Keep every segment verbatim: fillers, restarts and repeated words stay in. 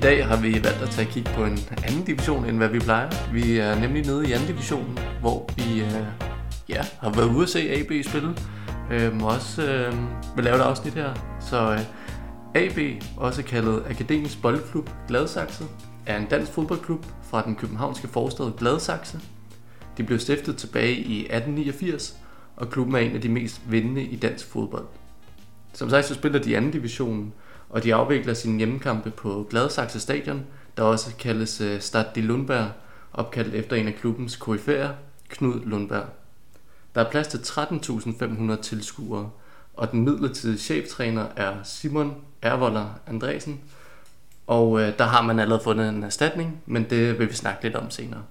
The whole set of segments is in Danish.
I dag har vi valgt at tage kig på en anden division, end hvad vi plejer. Vi er nemlig nede i anden divisionen, hvor vi øh, ja, har været ude at se A B spille. Øh, også øh, vil lave et afsnit her. Så øh, A B, også kaldet Akademisk Boldklub Gladsaxe, er en dansk fodboldklub fra den københavnske forstad Gladsaxe. De blev stiftet tilbage i atten niogfirs, og klubben er en af de mest vindende i dansk fodbold. Som sagt så spiller de anden divisionen, og de afvikler sine hjemmekampe på Gladsaxe Stadion, der også kaldes Stadion Lundberg, opkaldt efter en af klubbens koryfærer, Knud Lundberg. Der er plads til tretten tusind fem hundrede tilskuere, og den midlertidige cheftræner er Simon Ervoller Andresen, og der har man allerede fundet en erstatning, men det vil vi snakke lidt om senere.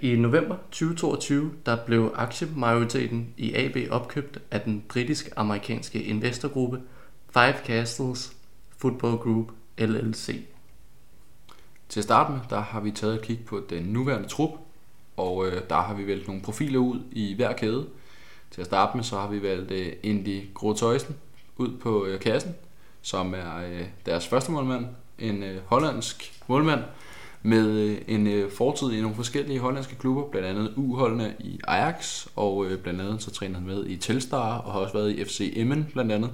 I november tyve toogtyve der blev aktiemajoriteten i A B opkøbt af den britisk-amerikanske investorgruppe Five Castles Football Group L L C. Til at starte med, der har vi taget et kig på den nuværende trup, og øh, der har vi valgt nogle profiler ud i hver kæde. Til at starte med, så har vi valgt øh, Indy Groteisen ud på øh, kassen, som er øh, deres første målmand, en øh, hollandsk målmand, med øh, en øh, fortid i nogle forskellige hollandske klubber, blandt andet U-holdene i Ajax, og øh, blandt andet så træner han med i Telstar, og har også været i F C Emmen blandt andet.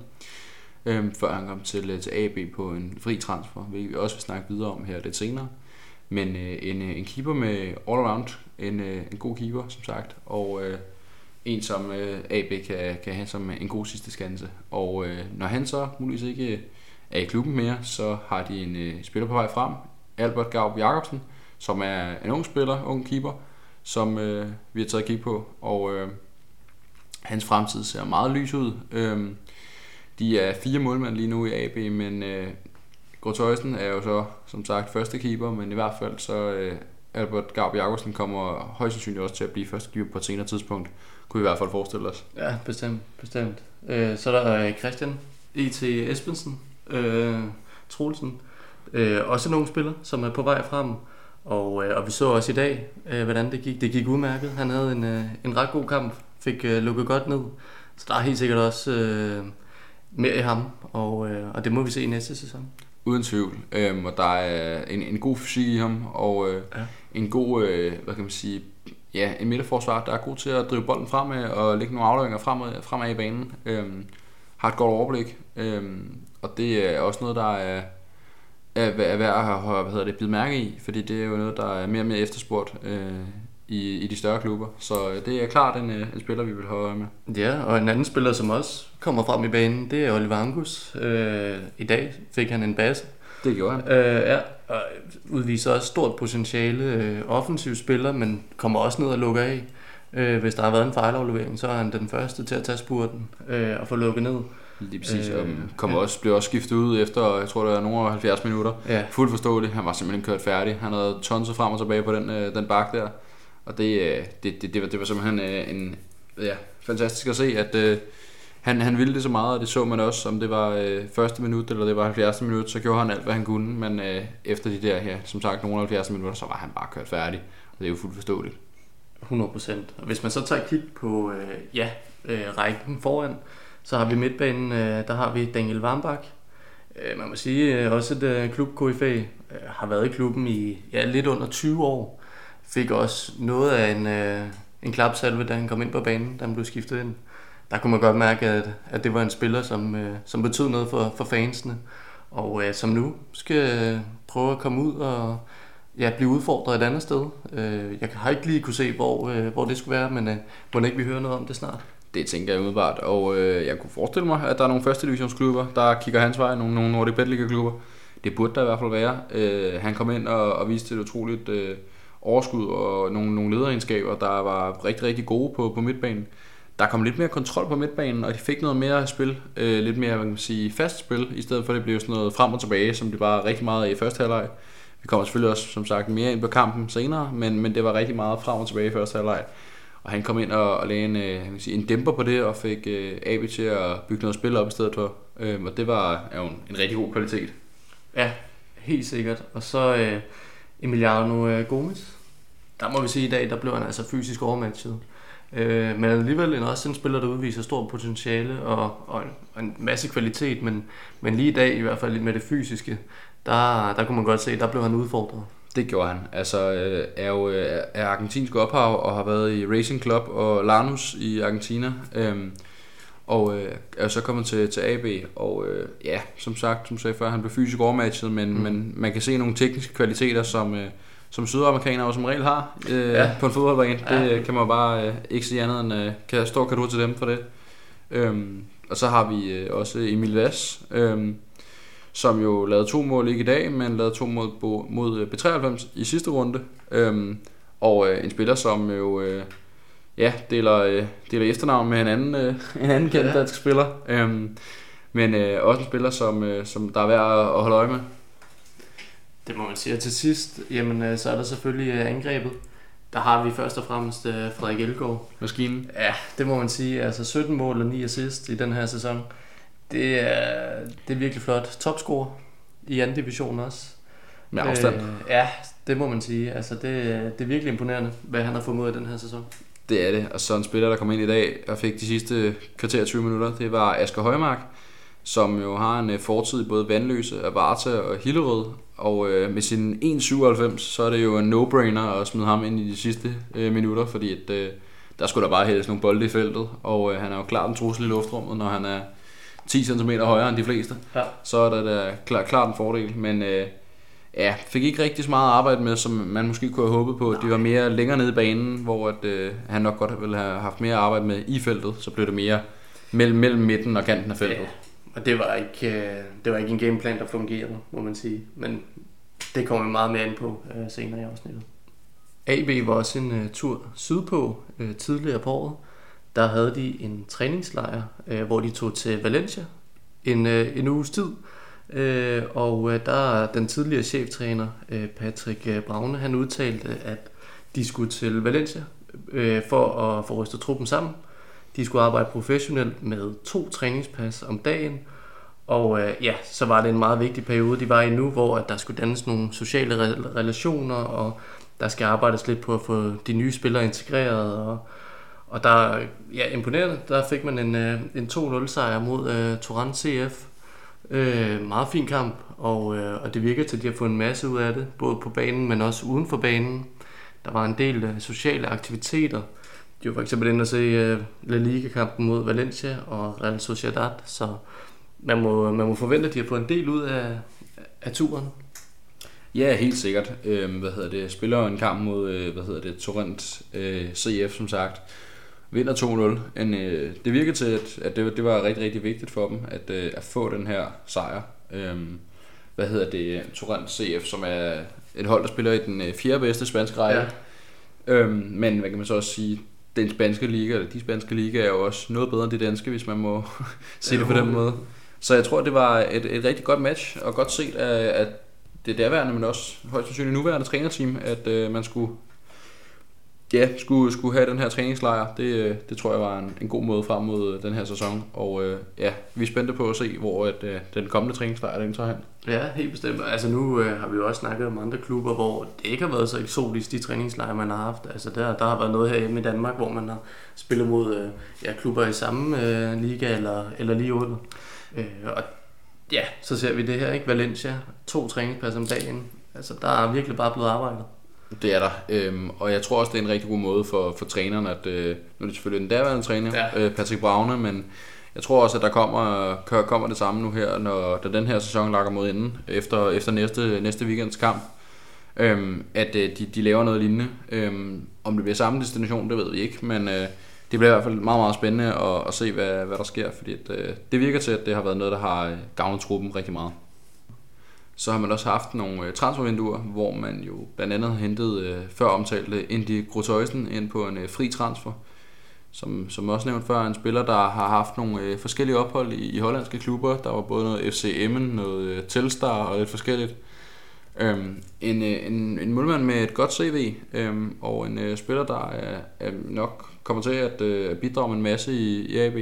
Øhm, før han kom til, til A B på en fri transfer, hvilket vi også vil snakke videre om her lidt senere. Men øh, en, en keeper med all-around, en, øh, en god keeper som sagt, og øh, en som øh, A B kan, kan have som en god sidste skanse. Og øh, når han så muligvis ikke er i klubben mere, så har de en øh, spiller på vej frem, Albert Gaup Jakobsen, som er en ung spiller, ung keeper, som øh, vi har taget kig på, og øh, hans fremtid ser meget lys ud. Øh, De er fire målmænd lige nu i A B, men øh, Groteisen er jo så som sagt første keeper, men i hvert fald så øh, Albert Gaup Jakobsen kommer højst sandsynligt også til at blive første keeper på et senere tidspunkt, kunne vi i hvert fald forestille os. Ja, bestemt, bestemt. Øh, så der er Christian E T. Esbensen, øh, Troelsen, øh, også en ung spiller, som er på vej frem, og, øh, og vi så også i dag, øh, hvordan det gik. Det gik udmærket. Han havde en, øh, en ret god kamp, fik øh, lukket godt ned, så der er helt sikkert også... Øh, mere i ham, og, øh, og det må vi se i næste sæson. Uden tvivl, øhm, og der er en, en god fysik i ham, og øh, ja. en god, øh, hvad kan man sige, ja, en midterforsvar, der er god til at drive bolden fremad og lægge nogle afleveringer fremad, fremad i banen, øhm, har et godt overblik, øhm, og det er også noget, der er, er, er værd at have, hvad hedder det, bide mærke i, fordi det er jo noget, der er mere og mere efterspurgt øh, I, i de større klubber, så det er klart en, en spiller, vi vil holde øje med. Ja, og en anden spiller, som også kommer frem i banen, det er Oliver Angus. Øh, I dag fik han en basse. Det gjorde han. Øh, ja, og udviser også stort potentiale øh, offensiv spiller, men kommer også ned og lukker af. Øh, hvis der har været en fejlaflevering, så er han den første til at tage spurten øh, og få lukket ned. Lige præcis, øh, og kommer ja. også, blev også skiftet ud efter, jeg tror der er nogle halvfjerds minutter. Ja. Fuldt forståeligt, han var simpelthen kørt færdig. Han havde tonset frem og tilbage på den, øh, den bak der. Og det, det, det, det, var, det var simpelthen en, ja, fantastisk at se, at øh, han, han ville det så meget, og det så man også, om det var øh, første minut eller det var halvfjerds minut, så gjorde han alt, hvad han kunne, men øh, efter de der her, som sagt, nogle halvfjerds minutter, så var han bare kørt færdig, og det er jo fuldt forståeligt. hundrede procent. Og hvis man så tager kig på øh, ja, øh, rækken foran, så har vi midtbanen, øh, der har vi Daniel Warmbach. Øh, man må sige, øh, også et øh, klub-K I F A øh, har været i klubben i ja, lidt under tyve år. Fik også noget af en, øh, en klapsalve, da han kom ind på banen, da han blev skiftet ind. Der kunne man godt mærke, at, at det var en spiller, som, øh, som betød noget for, for fansene. Og øh, som nu skal øh, prøve at komme ud og ja, blive udfordret et andet sted. Øh, jeg har ikke lige kunne se, hvor, øh, hvor det skulle være, men øh, må ikke vi høre noget om det snart? Det tænker jeg umiddelbart, og øh, jeg kunne forestille mig, at der er nogle første divisionsklubber, der kigger hans vej, nogle, nogle Nordicbet Ligaen klubber. Det burde der i hvert fald være. Øh, han kom ind og, og viste det utroligt... Øh, overskud og nogle, nogle lederegenskaber, der var rigtig, rigtig gode på, på midtbanen. Der kom lidt mere kontrol på midtbanen, og de fik noget mere spil, øh, lidt mere, hvad kan man sige, fast spil, i stedet for det blev sådan noget frem og tilbage, som det var rigtig meget i første halvleg. Vi kommer selvfølgelig også, som sagt, mere ind på kampen senere, men, men det var rigtig meget frem og tilbage i første halvleg. Og han kom ind og, og lagde en, øh, hvad kan man sige, en dæmper på det, og fik øh, A B til at bygge noget spil op i stedet for, øh, og det var jo en, en rigtig god kvalitet. Ja, helt sikkert. Og så... Øh Emiliano Gomez. Der må vi sige i dag, der blev han altså fysisk overmatchet. Øh, men alligevel en også en spiller, der udviser stort potentiale og, og, en, og en masse kvalitet, men, men lige i dag, i hvert fald med det fysiske, der, der kunne man godt se, der blev han udfordret. Det gjorde han. Altså er jo er argentinsk ophav og har været i Racing Club og Lanus i Argentina. Øhm, og øh, er så kommet til, til A B, og øh, ja, som sagt, som sagde før, han blev fysisk overmatchet, men, mm. men man kan se nogle tekniske kvaliteter, som, øh, som sydamerikanere jo som regel har øh, ja. på en fodboldbane. Ja. Det kan man bare øh, ikke sige andet end øh, kan stå og kadur til dem for det. Øhm, og så har vi øh, også Emil Vaz, øh, som jo lavede to mål ikke i dag, men lavede to mål mod, mod B treoghalvfems i sidste runde. Øh, og øh, en spiller, som jo... Øh, Ja, deler, øh, deler efternavn med en anden, øh, en anden kendt dansk spiller. Øhm, men øh, også en spiller, som, øh, som der er værd at holde øje med. Det må man sige. Og til sidst, jamen, øh, så er der selvfølgelig øh, angrebet. Der har vi først og fremmest øh, Frederik Ellegaard. Maskinen. Ja, det må man sige. Altså sytten mål og ni assist i den her sæson. Det er, det er virkelig flot. Topscorer i anden division også. Med afstand. Øh, ja, det må man sige. Altså, det, det er virkelig imponerende, hvad han har fået ud af den her sæson. Det er det, og så en spiller, der kom ind i dag og fik de sidste kvarter tyve minutter, det var Asger Højmark, som jo har en fortid i både Vanløse, Avarta og Hillerød, og øh, med sin en komma syvoghalvfems, så er det jo en no-brainer at smide ham ind i de sidste øh, minutter, fordi at, øh, der skulle der bare hældes nogle bolde i feltet, og øh, han er jo klart en trussel i luftrummet, når han er ti centimeter højere end de fleste, ja. Så er der da klart klar en fordel, men... Øh, Ja, fik ikke rigtig så meget arbejde med, som man måske kunne have håbet på. Nej. Det var mere længere nede i banen, hvor at, øh, han nok godt ville have haft mere arbejde med i feltet. Så blev det mere mellem, mellem midten og kanten af feltet. Ja, og det var ikke, øh, det var ikke en gameplan, der fungerede, må man sige. Men det kommer vi meget mere ind på øh, senere i afsnittet. A B var også en øh, tur sydpå øh, tidligere på året. Der havde de en træningslejr, øh, hvor de tog til Valencia en, øh, en uges tid. Øh, og øh, der den tidligere cheftræner øh, Patrick Braune, han udtalte, at de skulle til Valencia øh, for at få rystet truppen sammen. De skulle arbejde professionelt med to træningspas om dagen, og øh, ja, så var det en meget vigtig periode, de var i nu, hvor at der skulle dannes nogle sociale re- relationer, og der skal arbejdes lidt på at få de nye spillere integreret, og, og der, ja, imponerende, der fik man en, en to nul sejr mod øh, Torrent C F. Øh, meget fin kamp, og, øh, og det virker til, at de har fået en masse ud af det, både på banen, men også uden for banen. Der var en del øh, sociale aktiviteter. De var for eksempel inde at se øh, La Liga-kampen mod Valencia og Real Sociedad, så man må, man må forvente, at de har fået en del ud af, af turen. Ja, helt sikkert. Øh, hvad hedder det? Spiller en kamp mod øh, hvad hedder det? Torrent øh, C F, som sagt. Vinder to nul. En, øh, det virkede til, at, at det, det var rigtig, rigtig vigtigt for dem at, øh, at få den her sejr. Øhm, hvad hedder det? Torrent C F, som er et hold, der spiller i den øh, fjerde bedste spanske række. Ja. Øhm, men hvad kan man så også sige? Den spanske liga, eller de spanske liga, er jo også noget bedre end de danske, hvis man må sige det på den måde. Så jeg tror, det var et, et rigtig godt match, og godt set af at det derværende, men også højst sandsynligt nuværende trænerteam, at øh, man skulle... Ja, skulle, skulle have den her træningslejr, det, det tror jeg var en, en god måde frem mod den her sæson. Og øh, ja, vi er spændte på at se, hvor at, øh, den kommende træningslejr, den tager hen. Ja, helt bestemt. Altså nu øh, har vi jo også snakket om andre klubber, hvor det ikke har været så eksotisk, de træningslejre, man har haft. Altså der, der har været noget herhjemme i Danmark, hvor man har spillet mod øh, ja, klubber i samme øh, liga eller, eller lige under. Øh, og ja, så ser vi det her, ikke? Valencia, to træningspladser om dagen. Altså der er virkelig bare blevet arbejdet. Det er der, øhm, og jeg tror også, det er en rigtig god måde for, for træneren, at øh, nu er det selvfølgelig den derværende træner, ja. øh, Patrick Braune, men jeg tror også, at der kommer, kommer det samme nu her, når den her sæson lakker mod enden, efter, efter næste, næste weekends kamp, øhm, at øh, de, de laver noget lignende. Øhm, om det bliver samme destination, det ved vi ikke, men øh, det bliver i hvert fald meget, meget spændende at, at se, hvad, hvad der sker, fordi at, øh, det virker til, at det har været noget, der har gavnet truppen rigtig meget. Så har man også haft nogle transfervinduer, hvor man jo blandt andet har hentet før omtalte Indy Groteisen ind på en fri transfer. Som, som også nævnt før, en spiller, der har haft nogle forskellige ophold i, i hollandske klubber. Der var både noget F C Emmen, noget Telstar og lidt forskelligt. Øhm, en, en, en målmand med et godt C V, øhm, og en spiller, der er, er nok kommer til at, at bidrage med en masse i, i A B.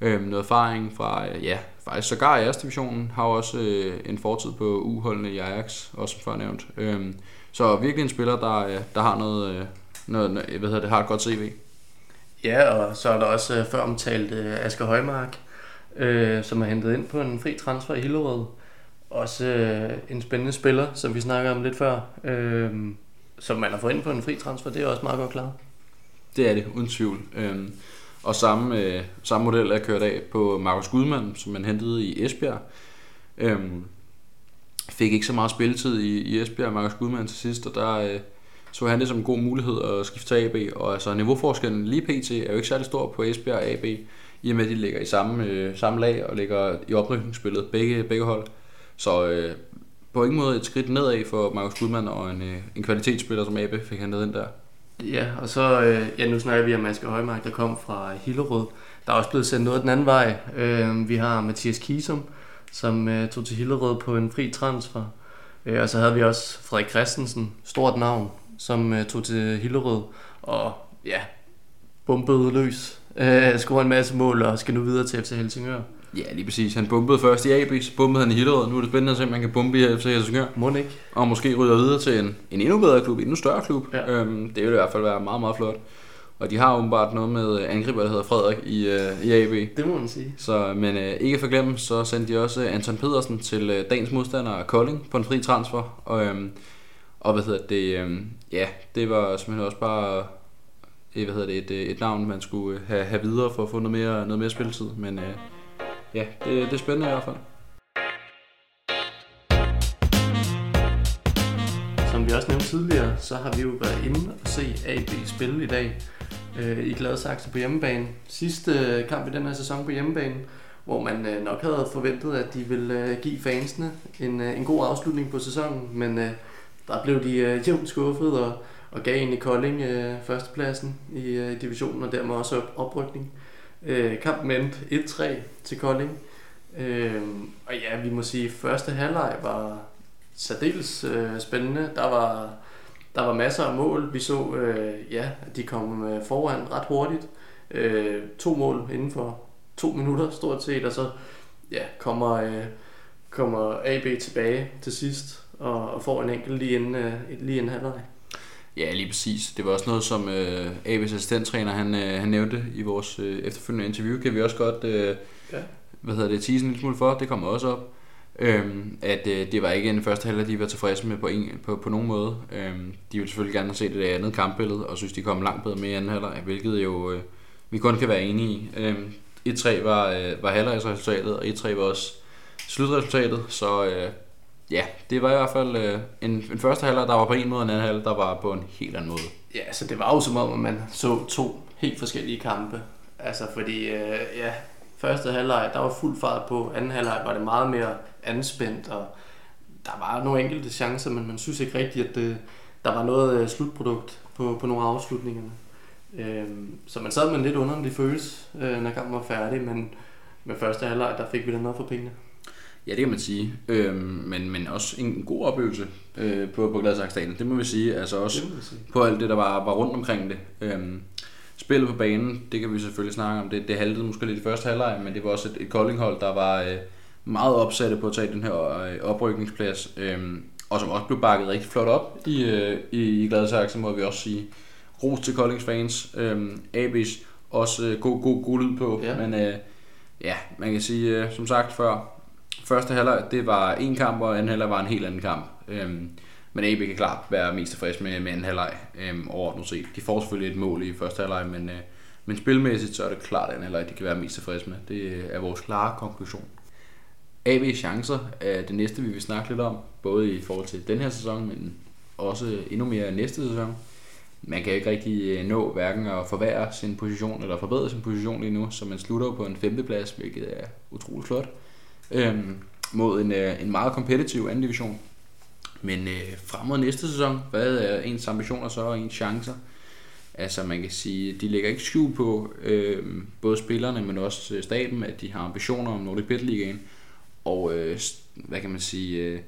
Øhm, noget erfaring fra, ja... Faktisk sågar i Æresdivisionen har også øh, en fortid på U-holdene i Ajax, også som før nævnt. Øhm, så virkelig en spiller, der, øh, der har noget, øh, noget, noget, hvad hedder det, har et godt C V. Ja, og så er der også før omtalt Asger Højmark, øh, som er hentet ind på en fri transfer i Hillerød. Også øh, en spændende spiller, som vi snakker om lidt før, øh, som man har fået ind på en fri transfer. Det er også meget godt klaret. Det er det, uden tvivl. Øh, og samme, øh, samme model er kørt af på Marcus Gudman, som man hentede i Esbjerg. Øh, fik ikke så meget spilletid i, i Esbjerg, Marcus Gudman til sidst, og der... Øh, så han det som en god mulighed at skifte til A B, og altså niveauforskellen lige pt er jo ikke særlig stor på Esbjerg og A B, i og med at de ligger i samme, øh, samme lag og ligger i oprykningsspillet begge, begge hold. Så øh, på ingen måde et skridt nedad for Marcus Gudman og en, øh, en kvalitetsspiller som A B fik han ned ind der. Ja, og så, øh, ja nu snakker vi om Asger Højmark, der kom fra Hillerød. Der er også blevet sendt noget den anden vej. Øh, vi har Mathias Kisum, som øh, tog til Hillerød på en fri transfer. Øh, og så havde vi også Frederik Christensen, stort navn, som uh, tog til Hillerød og ja, bombede løs, uh, scorede en masse mål og skal nu videre til F C Helsingør. Ja, lige præcis. Han bombede først i A B, så bombede han i Hillerød. Nu er det spændende at se, om man kan bombe i F C Helsingør. Mon ikke. Og måske rydder videre til en, en endnu bedre klub, en endnu større klub. Ja. Øhm, det vil i hvert fald være meget, meget flot. Og de har åbenbart noget med angriber, der hedder Frederik i, øh, i A B. Det må man sige. Så, men øh, ikke for glemme, så sendte de også Anton Pedersen til øh, dagens modstander Kolding på en fri transfer. Og... Øh, Og hvad hedder det, øh, ja, det var simpelthen også bare øh, hvad hedder det, et, et navn, man skulle have, have videre for at få noget mere, noget mere spilletid. Men øh, ja, det, det er spændende i hvert fald. Som vi også nævnte tidligere, så har vi jo været inde og se A B spille i dag øh, i Gladsaxe på hjemmebane. Sidste kamp i den her sæson på hjemmebane, hvor man øh, nok havde forventet, at de ville øh, give fansene en, øh, en god afslutning på sæsonen, men... Øh, Der blev de øh, jævnt skuffet og, og gav egentlig Kolding øh, førstepladsen i øh, divisionen og dermed også op- oprykning. Øh, kampen endte et tre til Kolding. Øh, og ja, vi må sige, at første halvleg var særdeles øh, spændende. Der var, der var masser af mål. Vi så, øh, ja, at de kom øh, foran ret hurtigt. Øh, to mål inden for to minutter stort set, og så ja, kommer, øh, kommer A B tilbage til sidst og får en enkelt lige inden, øh, lige inden halvleg. Ja, lige præcis. Det var også noget, som øh, A B's assistenttræner han, øh, han nævnte i vores øh, efterfølgende interview. Kan vi også godt øh, ja. hvad hedder det, tease en lille smule for, det kommer også op, øhm, at øh, det var ikke en første halvleg, de var tilfredse med på, en, på, på nogen måde. Øhm, de ville selvfølgelig gerne have set det andet kampbillede, og synes, de kom langt bedre med i anden halvleg, hvilket jo øh, vi kun kan være enige i. Øhm, et tre var, øh, var halvlegsresultatet, og et tre var også slutresultatet, så... Øh, Ja, det var i hvert fald øh, en, en første halvleg, der var på en måde, og en anden halvleg, der var på en helt anden måde. Ja, så det var jo som om, at man så to helt forskellige kampe. Altså fordi, øh, ja, første halvleg, der var fuld fart på, anden halvleg var det meget mere anspændt, og der var nogle enkelte chancer, men man synes ikke rigtigt, at øh, der var noget øh, slutprodukt på, på nogle afslutninger. Øh, så man sad med en lidt underlig følelse, øh, når kampen var færdig, men med første halvleg, der fik vi da noget for pengene. Ja, det kan man sige, øhm, men, men også en god oplevelse øh, på, på Gladsaxe Stadion, det må vi sige, altså også sige. På alt det, der var, var rundt omkring det. Øhm, spillet på banen, det kan vi selvfølgelig snakke om, det, det haltede måske lidt i første halvleg, men det var også et, et Koldinghold, der var øh, meget opsatte på at tage den her øh, oprykningsplads, øh, og som også blev bakket rigtig flot op i, øh, i, i Gladsaxe, må vi også sige. Ros til Koldings fans, øh, A B's også øh, god, god, god lyd på, ja. Men øh, ja, man kan sige, øh, som sagt før, første halvleg, det var en kamp, og anden halvleg var en helt anden kamp. Øhm, men A B kan klart være mest tilfreds med, med anden halvleg øhm, overordnet set. De får selvfølgelig et mål i første halvleg, men, øh, men spilmæssigt så er det klart anden halvleg, de kan være mest tilfreds med. Det er vores klare konklusion. A B's chancer er det næste, vi vil snakke lidt om, både i forhold til den her sæson, men også endnu mere næste sæson. Man kan ikke rigtig nå hverken at forværre sin position eller forbedre sin position lige nu, så man slutter på en femteplads, hvilket er utroligt flot. Øhm, mod en, øh, en meget kompetitiv anden division. Men øh, frem mod næste sæson, hvad er ens ambitioner så og ens chancer? Altså man kan sige, de lægger ikke skjul på øh, både spillerne, men også staben, at de har ambitioner om Nordicbet Ligaen. Og øh, hvad kan man sige, øh,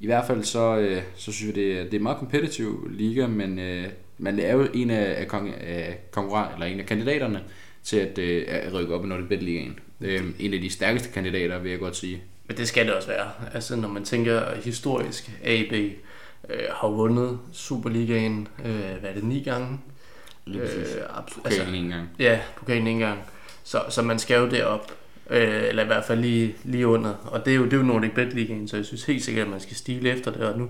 i hvert fald så, øh, så synes jeg det, det er en meget kompetitiv liga, men øh, man er jo en af, af, kon- af konkurrenter eller en af kandidaterne til at, øh, at rykke op i Nordicbet Ligaen. Øhm, en af de stærkeste kandidater, vil jeg godt sige. Men det skal det også være. Altså, når man tænker historisk, A B øh, har vundet Superligaen, øh, hvad er det, ni gange? Lige præcis. Øh, abs- pokalen altså, engang. Ja, pokalen engang. Så, så man skal jo derop, øh, eller i hvert fald lige, lige under. Og det er jo, det er jo Nordicbet Ligaen, så jeg synes helt sikkert, at man skal stile efter det. Og nu,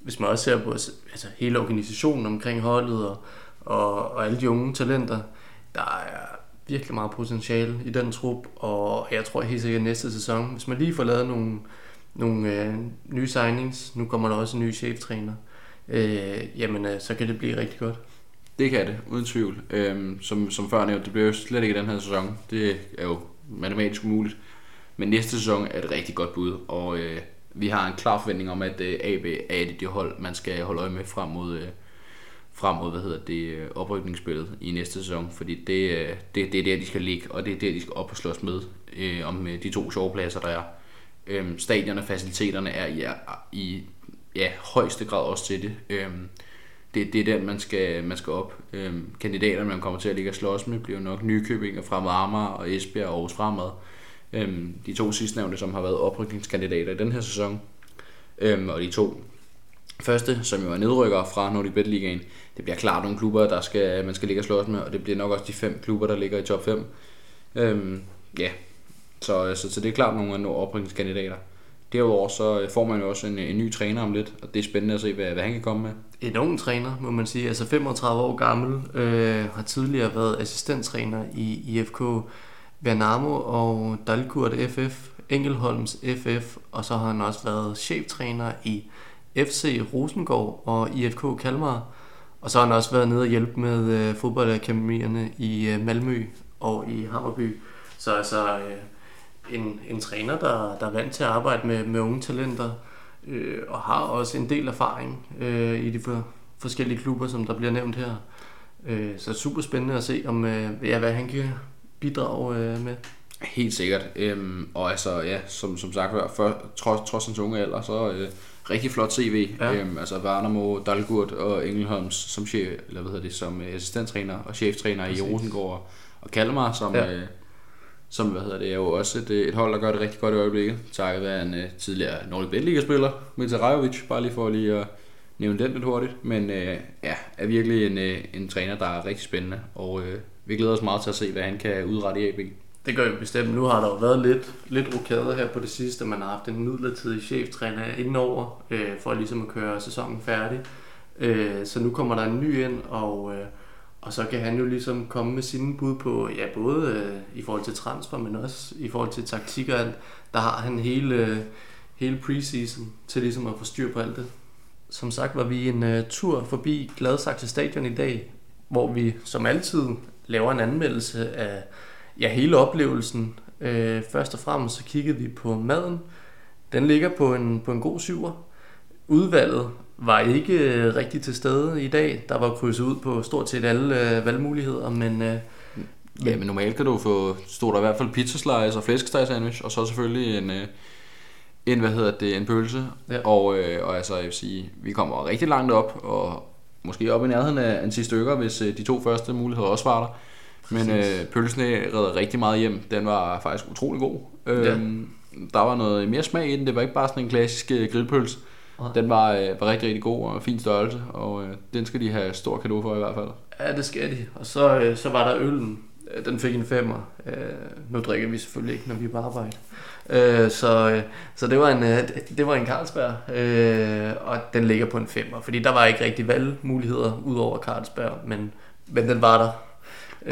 hvis man også ser på altså, hele organisationen omkring holdet og, og, og alle de unge talenter, der er virkelig meget potentiale i den trup. Og jeg tror helt sikkert næste sæson, hvis man lige får lavet nogle, nogle øh, nye signings, nu kommer der også en ny cheftræner, øh, jamen øh, så kan det blive rigtig godt. Det kan det, uden tvivl. Øhm, som, som før nævnt, det bliver jo slet ikke i den her sæson. Det er jo matematisk umuligt. Men næste sæson er et rigtig godt bud, og øh, vi har en klar forventning om, at øh, A B er det hold, man skal holde øje med frem mod, øh, frem mod hvad hedder det, oprykningsspillet i næste sæson. Fordi det, øh, det, det er der, de skal ligge, og det er der, de skal op og slås med øh, om de to sjovpladser, der er. Øh, stadion og faciliteterne er i, i ja, højeste grad også til det. Øh, Det, det er den, man skal, man skal op. Øhm, kandidaterne, man kommer til at ligge og slås med, bliver nok Nykøbing og Fremmer Amager og Esbjerg og Aarhus Fremad. Øhm, de to sidstnævnte, som har været oprykningskandidater i den her sæson. Øhm, og de to første, som jo er nedrykkere fra Nordicbet Ligaen. Det bliver klart nogle klubber, der skal, man skal ligge og slås med, og det bliver nok også de fem klubber, der ligger i top fem. Øhm, yeah. så, så, så det er klart nogle af nogle oprykningskandidater. Derudover så får man jo også en, en ny træner om lidt, og det er spændende at se, hvad, hvad han kan komme med. En ung træner, må man sige. Altså femogtredive år gammel, øh, har tidligere været assistenttræner i I F K Vernamo og Dalkurd F F, Engelholms F F, og så har han også været cheftræner i F C Rosengård og I F K Kalmar, og så har han også været nede og hjælpe med øh, fodboldakademierne i øh, Malmø og i Hammarby. Så altså... Øh, En, en træner, der, der er vant til at arbejde med, med unge talenter øh, og har også en del erfaring øh, i de for, forskellige klubber, som der bliver nævnt her. Øh, så super spændende at se, om, øh, ja, hvad han kan bidrage øh, med. Helt sikkert. Øhm, og altså, ja, som, som sagt, før, trods, trods hans unge alder, så øh, rigtig flot C V. Ja. Øhm, altså Vernamo, Dalkurd og Engelholms som, chef, eller, hvad hedder det, som assistenttræner og cheftræner i Rosengård og Kalmar, som... Ja. Øh, som hvad hedder det, er jo også et, et hold, der gør det rigtig godt i øjeblikket, takket være en uh, tidligere Nordicbet Ligaspiller, Mita Rajovic, bare lige for lige at nævne den lidt hurtigt, men uh, ja, er virkelig en, uh, en træner, der er rigtig spændende, og uh, vi glæder os meget til at se, hvad han kan udrette i A B. Det gør vi bestemt. Nu har der jo været lidt, lidt rokader her på det sidste, man har haft en midlertidig cheftræner indenover, øh, for ligesom at køre sæsonen færdig, øh, så nu kommer der en ny ind, og... Øh, Og så kan han jo ligesom komme med sine bud på, ja, både øh, i forhold til transfer, men også i forhold til taktik og alt. Der har han hele, øh, hele preseason til ligesom at få styr på alt det. Som sagt var vi en øh, tur forbi Gladsaxe Stadion i dag, hvor vi som altid laver en anmeldelse af ja, hele oplevelsen. Øh, først og fremmest så kiggede vi på maden. Den ligger på en, på en god syver. Udvalget var ikke øh, rigtig til stede i dag. Der var krydset ud på stort set alle øh, valgmuligheder, men... Øh, ja, men normalt kan du få... Stod der i hvert fald pizzaslice og flæskesteg sandwich, og så selvfølgelig en, øh, en hvad hedder det, en pølse. Ja. Og, øh, og altså, jeg vil sige, vi kommer rigtig langt op, og måske op i nærheden af en ti stykker, hvis øh, de to første muligheder også var der. Men øh, pølsen redder rigtig meget hjem. Den var faktisk utrolig god. Øh, ja. Der var noget mere smag i den. Det var ikke bare sådan en klassisk øh, grillpølse. Den var, øh, var rigtig, rigtig god og fin størrelse, og øh, den skal de have stor cadeau for i hvert fald. Ja, det skal de. Og så, øh, så var der øllen. Den fik en femmer. Øh, nu drikker vi selvfølgelig ikke, når vi er på arbejde. Øh, så øh, så det, var en, øh, det var en Carlsberg, øh, og den ligger på en femmer, fordi der var ikke rigtig valgmuligheder ud over Carlsberg, men, men den var der.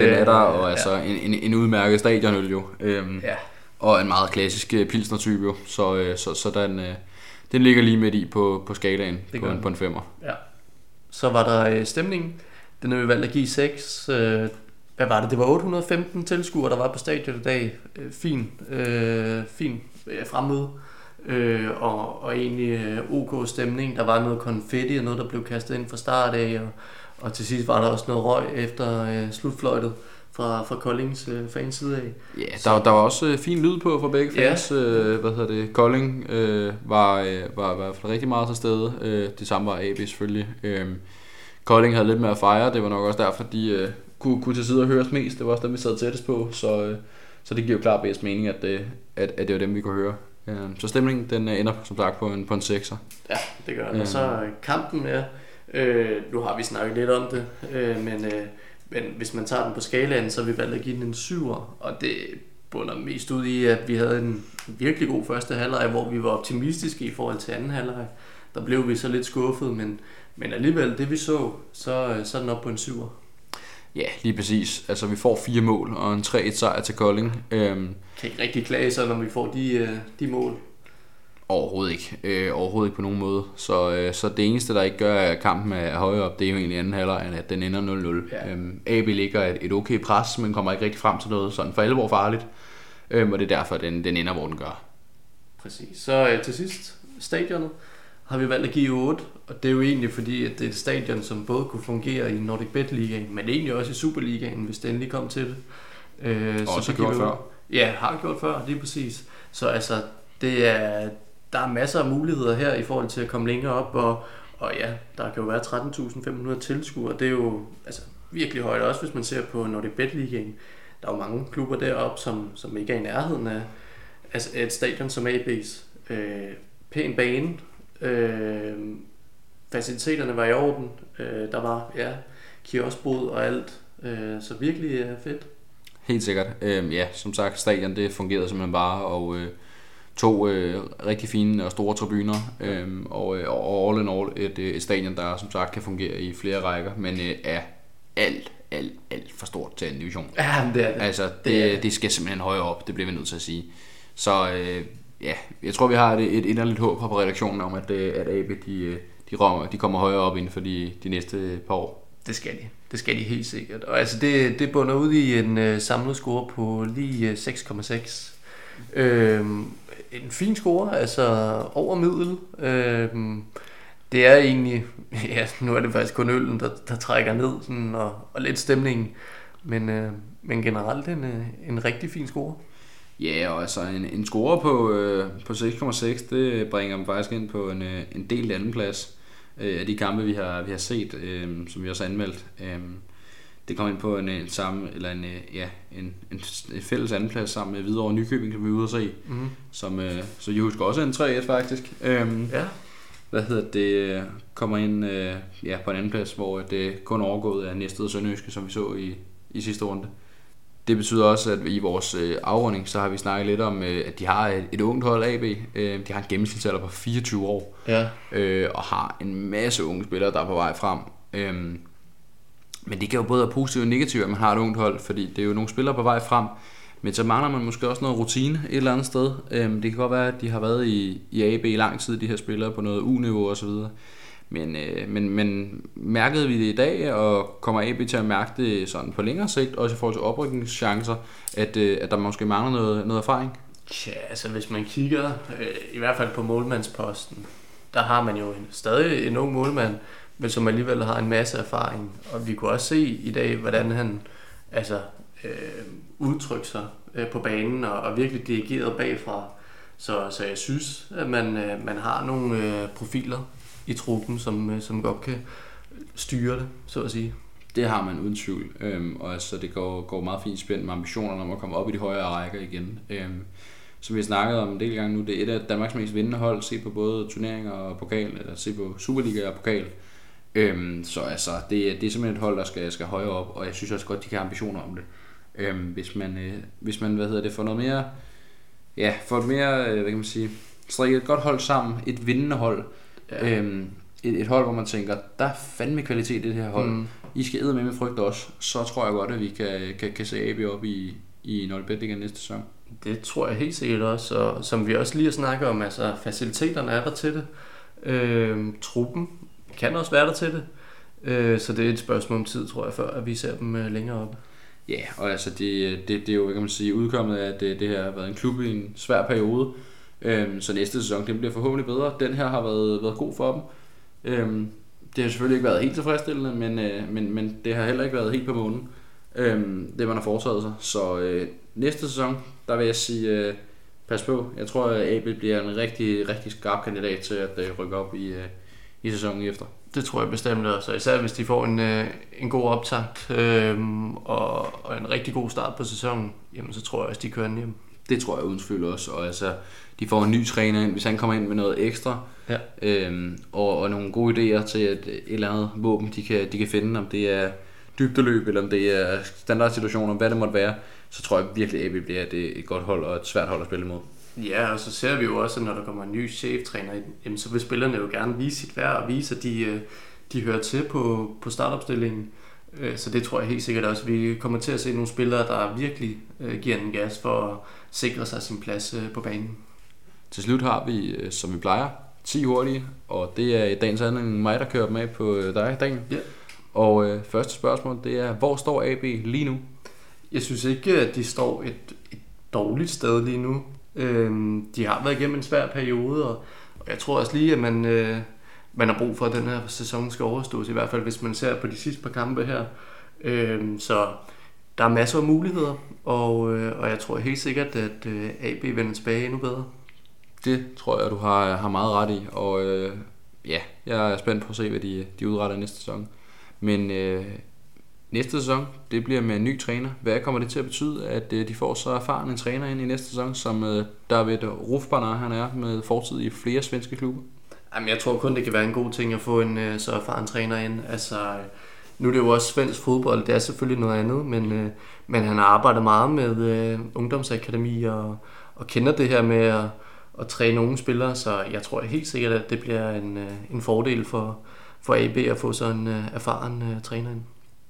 Den er der, og øh, altså ja. en, en, en udmærket stadionøl jo. Øh, ja. Og en meget klassisk pilsner-type jo, så, øh, så, så den... Øh, Den ligger lige midt i på, på skalaen på en, på en femmer. Ja. Så var der øh, stemningen. Den har vi valgt at give seks. Øh, hvad var det? Det var otte hundrede og femten tilskuere, der var på stadion i dag. Øh, fin øh, fin øh, fremmøde. Øh, og, og egentlig øh, ok stemning. Der var noget konfetti og noget, der blev kastet ind fra start af. Og, og til sidst var der også noget røg efter øh, slutfløjtet fra, fra Koldings øh, fans side af. Ja, der, der var også øh, fin lyd på fra begge fans. Ja. Øh, hvad hedder det? Kolding øh, var, øh, var i hvert fald rigtig meget til stede. Øh, det samme var A B selvfølgelig. Øh, Kolding havde lidt mere at fejre. Det var nok også derfor, de øh, kunne, kunne til side og høres mest. Det var også dem, vi sad tættest på. Så, øh, så det giver jo klart bedst mening, at, øh, at, at det var dem, vi kunne høre. Øh, så stemningen den ender som sagt på en, på en sekser. Ja, det gør den. Øh. Og så kampen, ja. Øh, nu har vi snakket lidt om det, øh, men... Øh, Men hvis man tager den på skalaen, så vil vi valgt at give den en syver, og det bunder mest ud i, at vi havde en virkelig god første halvleg, hvor vi var optimistiske i forhold til anden halvleg. Der blev vi så lidt skuffet, men, men alligevel det vi så, så, så er den op på en syver. Ja, lige præcis. Altså vi får fire mål og en tre-et sejr til Kolding. Øhm, kan ikke rigtig klage så, når vi får de, de mål. Overhovedet ikke. Øh, overhovedet ikke på nogen måde. Så, øh, så det eneste, der ikke gør kampen er højere op, det er jo egentlig anden halvleg, end at den ender nul-nul. Ja. Øhm, A B ligger et, et okay pres, men kommer ikke rigtig frem til noget sådan for alvor farligt. Øhm, og det er derfor, den, den ender, hvor den gør. Præcis. Så øh, til sidst, stadionet, har vi valgt at give otte. Og det er jo egentlig fordi, at det er et stadion, som både kunne fungere i Nordicbet Ligaen, men egentlig også i Superligaen, hvis det endelig kom til det. Øh, og så også gjort før. Ja, har gjort før, lige præcis. Så altså, det er... Der er masser af muligheder her i forhold til at komme længere op, og, og ja, der kan jo være tretten tusind fem hundrede tilskuere. Det er jo altså, virkelig højt, også hvis man ser på Nordicbet Ligaen. Der er jo mange klubber deroppe, som, som ikke er i nærheden af altså et stadion som A B's. Øh, pæn bane, øh, faciliteterne var i orden, øh, der var ja, kioskbrud og alt, øh, så virkelig ja, fedt. Helt sikkert. Øh, ja, som sagt, stadion det fungerede simpelthen bare, og... Øh To øh, rigtig fine og store tribuner, øh, og, og all in all et, et stadion, der som sagt kan fungere i flere rækker, men øh, er alt, alt, alt for stort til en division. Ja, det er det. Altså, det, det, er det. Det skal simpelthen højere op, det bliver vi nødt til at sige. Så øh, ja, jeg tror, vi har et, et inderligt håb fra redaktionen om, at, at A B de, de, rømmer, de kommer højere op inden for de, de næste par år. Det skal de. Det skal de helt sikkert. Og altså, det, det bunder ud i en øh, samlet score på lige øh, seks komma seks. Øhm, en fin score, altså over middel. Øhm, det er egentlig, ja, nu er det faktisk kun øllen, der, der trækker ned sådan, og, og lidt stemningen, men, øh, men generelt en, en rigtig fin score. Ja, og altså en, en score på, øh, på seks komma seks, det bringer mig faktisk ind på en, en delt anden plads øh, af de kampe, vi har, vi har set, øh, som vi også har anmeldt. Øh, Det kom ind på en, en, samme, eller en, ja, en, en fælles andenplads sammen med Hvidovre Nykøbing, som vi er ude at se. Mm-hmm. Som, øh, så jeg husker også en tre-et faktisk. Øhm, ja. Hvad hedder det? Kommer ind øh, ja, på en andenplads, hvor det kun overgået af Næstved og Sønderjyske, som vi så i, i sidste runde. Det betyder også, at i vores øh, afrunding, så har vi snakket lidt om, øh, at de har et, et ungt hold A B. Øh, de har en gennemsnitsalder på fireogtyve år. Ja. Øh, og har en masse unge spillere, der er på vej frem. Øh, Men det kan jo både være positivt og negativt, at man har et ungt hold, fordi det er jo nogle spillere på vej frem. Men så mangler man måske også noget rutine et eller andet sted. Det kan godt være, at de har været i, i A B i lang tid, de her spillere på noget U-niveau osv. Men, men, men mærkede vi det i dag, og kommer A B til at mærke det sådan på længere sigt, også i forhold til oprykningschancer, at, at der måske mangler noget, noget erfaring? Ja, altså hvis man kigger, i hvert fald på målmandsposten, der har man jo en, stadig en ung målmand, men som alligevel har en masse erfaring. Og vi kunne også se i dag, hvordan han altså, øh, udtrykte sig øh, på banen og, og virkelig dirigerede bagfra. Så, så jeg synes, at man, øh, man har nogle øh, profiler i truppen, som, øh, som godt kan styre det, så at sige. Det har man uden tvivl. Øhm, og altså, det går, går meget fint spændt med ambitionerne om at komme op i de højere rækker igen. Øhm, som vi har snakket om en del gange nu, det er et af Danmarks mest vindende hold, se på både turneringer og pokal, eller se på Superliga og pokal. Øhm, så altså, det, det er simpelthen et hold, der skal, skal højere op, og jeg synes også godt, de kan have ambitioner om det. Øhm, hvis man, øh, hvis man hvad hedder det, får noget mere, ja, får et mere, øh, hvad kan man sige, strikke et godt hold sammen, et vindende hold, ja. øhm, et, et hold, hvor man tænker, der er fandme kvalitet i det her hold, mm. I skal eddermame med frygt også, så tror jeg godt, at vi kan, kan, kan se A B op i, i Nordicbet Ligaen næste sæson. Det tror jeg helt sikkert også, og som vi også lige har snakket om, altså faciliteterne er der til det, øhm, truppen, kan også være der til det, så det er et spørgsmål om tid, tror jeg, før at vi ser dem længere op. Ja, yeah, og altså det, det, det er jo, kan man sige, udkommet af, at det, det her har været en klub i en svær periode, så næste sæson den bliver forhåbentlig bedre. Den her har været, været god for dem. Det har selvfølgelig ikke været helt tilfredsstillende, men, men, men det har heller ikke været helt på månen, det man har foretaget sig. Så næste sæson, der vil jeg sige, pas på. Jeg tror, at A B bliver en rigtig, rigtig skarp kandidat til at rykke op i... i sæsonen efter. Det tror jeg bestemt også, især hvis de får en, en god optakt øhm, og, og en rigtig god start på sæsonen, jamen så tror jeg også, de kører den hjem. Det tror jeg uden tvivl også, og altså, de får en ny træner ind, hvis han kommer ind med noget ekstra, ja. øhm, og, og nogle gode idéer til at et eller andet våben, de kan, de kan finde, om det er dybdeløb, eller om det er standardsituationer, hvad det måtte være, så tror jeg virkelig, at A B bliver et godt hold og et svært hold at spille imod. Ja, og så ser vi jo også, at når der kommer en ny cheftræner, så vil spillerne jo gerne vise sit værd og vise, at de, de hører til på, på startopstillingen. Så det tror jeg helt sikkert også. Vi kommer til at se nogle spillere, der virkelig giver en gas for at sikre sig sin plads på banen. Til slut har vi, som vi plejer, ti hurtige, og det er i dagens anledning mig, der kører med på dig, Daniel. Ja. Og øh, første spørgsmål, det er, hvor står A B lige nu? Jeg synes ikke, at de står et, et dårligt sted lige nu. Øhm, de har været igennem en svær periode, og, og jeg tror også lige, at man, øh, man har brug for, at den her sæson skal overstås, i hvert fald hvis man ser på de sidste par kampe her. Øhm, så der er masser af muligheder, og, øh, og jeg tror helt sikkert, at øh, A B vender tilbage endnu bedre. Det tror jeg, du har, har meget ret i, og øh, ja, jeg er spændt på at se, hvad de, de udretter næste sæson. Men øh, næste sæson, det bliver med en ny træner. Hvad kommer det til at betyde, at øh, de får så erfaren en træner ind i næste sæson, som øh, David Rufbana, han er med fortid i flere svenske klubber? Jamen, jeg tror kun, det kan være en god ting at få en øh, så erfaren træner ind. Altså, nu er det jo også svensk fodbold, det er selvfølgelig noget andet, men, øh, men han har arbejdet meget med øh, ungdomsakademi og, og kender det her med at, at træne unge spillere, så jeg tror helt sikkert, at det bliver en, øh, en fordel for for A B at få sådan en uh, erfaren uh, træner ind.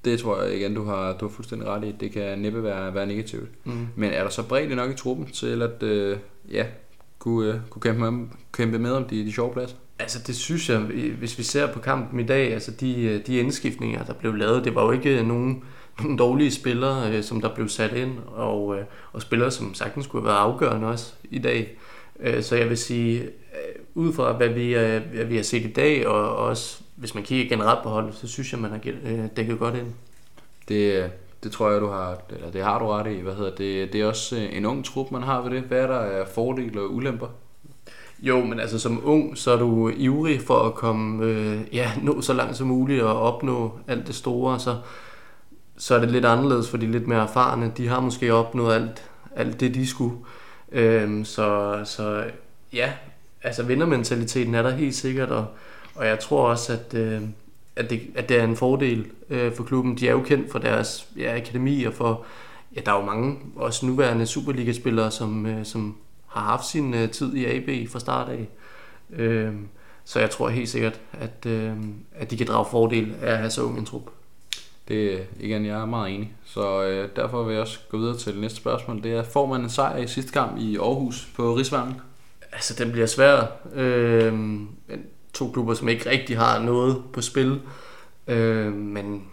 Det tror jeg igen, du har, du har fuldstændig ret i. Det kan næppe være, være negativt. Mm. Men er der så bredt nok i truppen til at uh, ja, kunne, uh, kunne kæmpe, med, kæmpe med om de, de sjove pladser? Altså det synes jeg, hvis vi ser på kampen i dag, altså de, de indskiftninger, der blev lavet, det var jo ikke nogen, nogen dårlige spillere, uh, som der blev sat ind, og, uh, og spillere, som sagtens skulle have været afgørende også i dag. Uh, så jeg vil sige, uh, ud fra hvad vi, uh, hvad vi har set i dag, og også hvis man kigger generelt på holdet, så synes jeg, man har dækket godt ind. Det, det tror jeg, du har, eller det har du ret i. Hvad hedder det? Det er også en ung trup, man har ved det. Hvad er der af fordele og ulemper? Jo, men altså som ung, så er du ivrig for at komme, øh, ja, nå så langt som muligt og opnå alt det store. Så, så er det lidt anderledes for de lidt mere erfarne. De har måske opnået alt, alt det, de skulle. Øh, så, så ja, altså vindermentaliteten er der helt sikkert, og Og jeg tror også, at, øh, at, det, at det er en fordel øh, for klubben. De er jo kendt for deres ja, akademi, og for, ja, der er jo mange også nuværende Superliga-spillere, som, øh, som har haft sin øh, tid i A B fra start af. Øh, så jeg tror helt sikkert, at, øh, at de kan drage fordel af at have så ung en trup. Det, igen, jeg er meget enig. Så øh, derfor vil jeg også gå videre til det næste spørgsmål. Det er, får man en sejr i sidste kamp i Aarhus på Rigsværmen? Altså, den bliver svær. Øh, To klubber, som ikke rigtig har noget på spil. Øh, men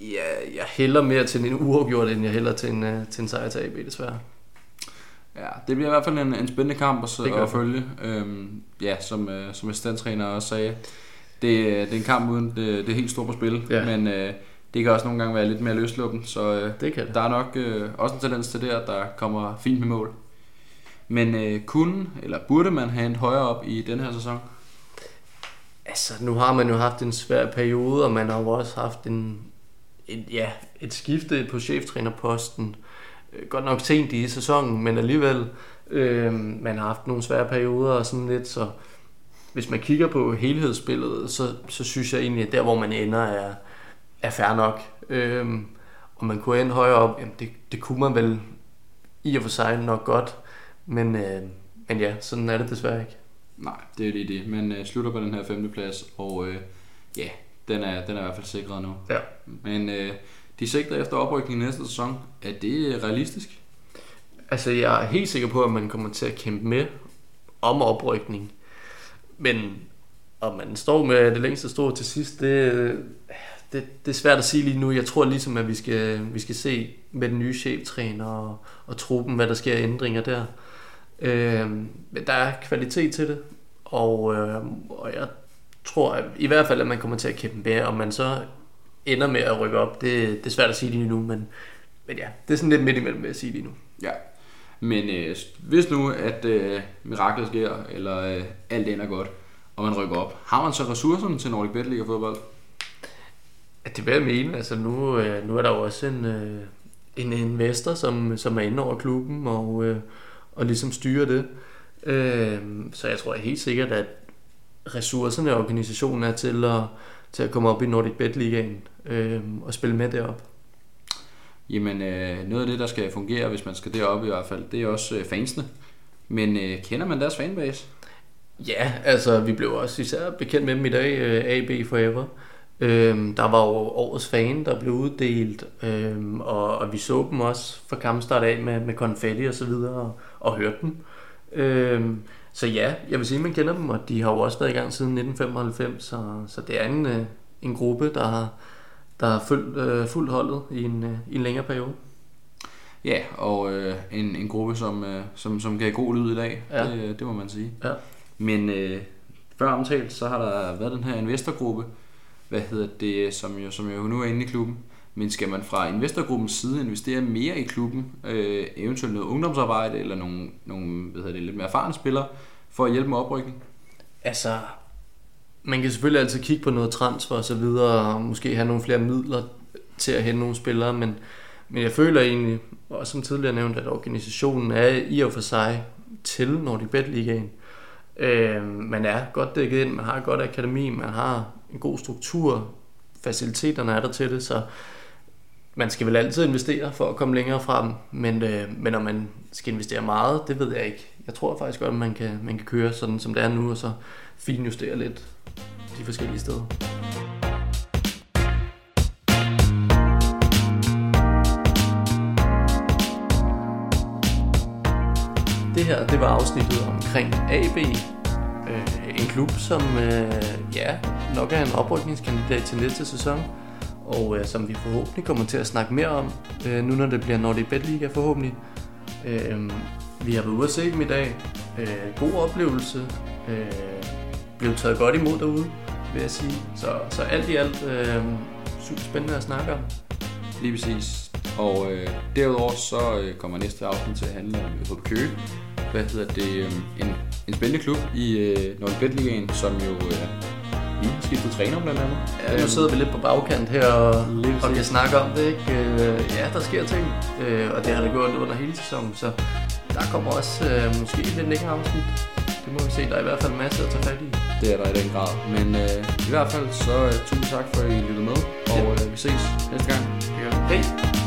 ja, jeg hælder mere til en uafgjort, end jeg hælder til en, uh, til en sejr til A B, desværre. Ja, det bliver i hvert fald en, en spændende kamp at, at følge. Øhm, ja, som, uh, som assistenttræner også sagde, det, det er en kamp uden det, det helt store på spil. Ja. Men uh, det kan også nogle gange være lidt mere løsluppen. Så uh, det kan det. Der er nok uh, også en tendens til det, at der kommer fint med mål. Men uh, kunne, eller burde man have en højere op i den her sæson? Altså, nu har man jo haft en svær periode, og man har jo også haft en, en, ja, et skifte på cheftrænerposten. Godt nok sent i sæsonen, men alligevel, øh, man har haft nogle svære perioder og sådan lidt. Så hvis man kigger på helhedsbilledet, så, så synes jeg egentlig, at der, hvor man ender, er, er fair nok. Øh, og man kunne ende højere op, jamen det, det kunne man vel i og for sig nok godt, men, øh, men ja, sådan er det desværre ikke. Nej, det er lige det. Man øh, slutter på den her femte plads, og øh, ja, den er, den er i hvert fald sikret nu. Ja. Men øh, de sigter efter oprykning næste sæson. Er det realistisk? Altså, jeg er helt sikker på, at man kommer til at kæmpe med om oprykning. Men om man står med det længste store til sidst, det, det, det er svært at sige lige nu. Jeg tror ligesom, at vi skal, vi skal se med den nye cheftræner og, og truppen, hvad der sker af ændringer der. Øh, der er kvalitet til det, og, øh, og jeg tror at i hvert fald, at man kommer til at kæmpe med, og man så ender med at rykke op. Det, det er svært at sige lige nu, men, men ja, det er sådan lidt midt imellem at sige lige nu. Ja, men øh, hvis nu, at øh, miraklet sker, eller øh, alt ender godt, og man rykker op, har man så ressourcerne til Nordicbet Ligaen fodbold? At det vil jeg mene, altså nu, øh, nu er der jo også en, øh, en investor, som, som er inde over klubben, og øh, og ligesom styre det. Så jeg tror helt sikkert, at ressourcerne og organisationen er til at, til at komme op i Nordicbet Ligaen øh, og spille med derop? Jamen, øh, noget af det, der skal fungere, hvis man skal deroppe i hvert fald, det er også øh, fansene. Men øh, kender man deres fanbase? Ja, altså vi blev også især bekendt med dem i dag, øh, A B Forever. Øhm, der var jo årets fan, der blev uddelt, øhm, og, og vi så dem også fra kampstart af med, med konfetti og så videre, og, og hørte dem. Øhm, så ja, jeg vil sige, at man kender dem, og de har jo også været i gang siden nitten femoghalvfems, så, så det er en, en gruppe, der har, der har fulgt, øh, fuldt holdet i en, øh, en længere periode. Ja, og øh, en, en gruppe, som, øh, som, som gav god lyd i dag, ja. det, det må man sige. Ja. Men øh, før omtalt, så har der været den her investorgruppe, hvad hedder det, som jo, som jo nu er inde i klubben. Men skal man fra investorgruppens side investere mere i klubben, øh, eventuelt noget ungdomsarbejde eller nogle, nogle hvad hedder det, lidt mere erfarne spillere, for at hjælpe med oprykning? Altså, man kan selvfølgelig altid kigge på noget transfer og så videre, og måske have nogle flere midler til at hente nogle spillere, men, men jeg føler egentlig, og som tidligere nævnt, at organisationen er i og for sig til Nordicbet Ligaen. Øh, man er godt dækket ind, man har et godt akademi, man har en god struktur, faciliteterne er der til det, så man skal vel altid investere for at komme længere frem, men, øh, men om man skal investere meget, det ved jeg ikke. Jeg tror faktisk godt, at man kan, man kan køre sådan som det er nu, og så finjustere lidt de forskellige steder. Det her, det var afsnittet omkring A B, øh, en klub, som øh, ja, nok er en oprykningskandidat til næste sæson, og øh, som vi forhåbentlig kommer til at snakke mere om, øh, nu når det bliver Nordicbet Liga forhåbentlig. Øh, vi har været ude at se dem i dag, øh, god oplevelse, øh, blev taget godt imod derude, vil jeg sige, så, så alt i alt øh, super spændende at snakke om. Lige præcis. Og øh, derudover så øh, kommer næste aften til at handle om H P Køge. Hvad hedder det? Øh, en, en spændende klub i øh, Nordicbet Ligaen, som jo øh, lige har skiftet træner blandt andet. Ja, nu sidder vi lidt på bagkant her og, og kan snakke om det, ikke? Øh, ja, der sker ting, øh, og det har det gået under hele sæsonen, så der kommer også øh, måske lidt længere afsnit. Det må vi se, der er i hvert fald masser at tage fat i. Det er der i den grad, men øh, i hvert fald så uh, tusind tak for at I lyttede med, og ja. øh, vi ses næste gang. Ja. Hej!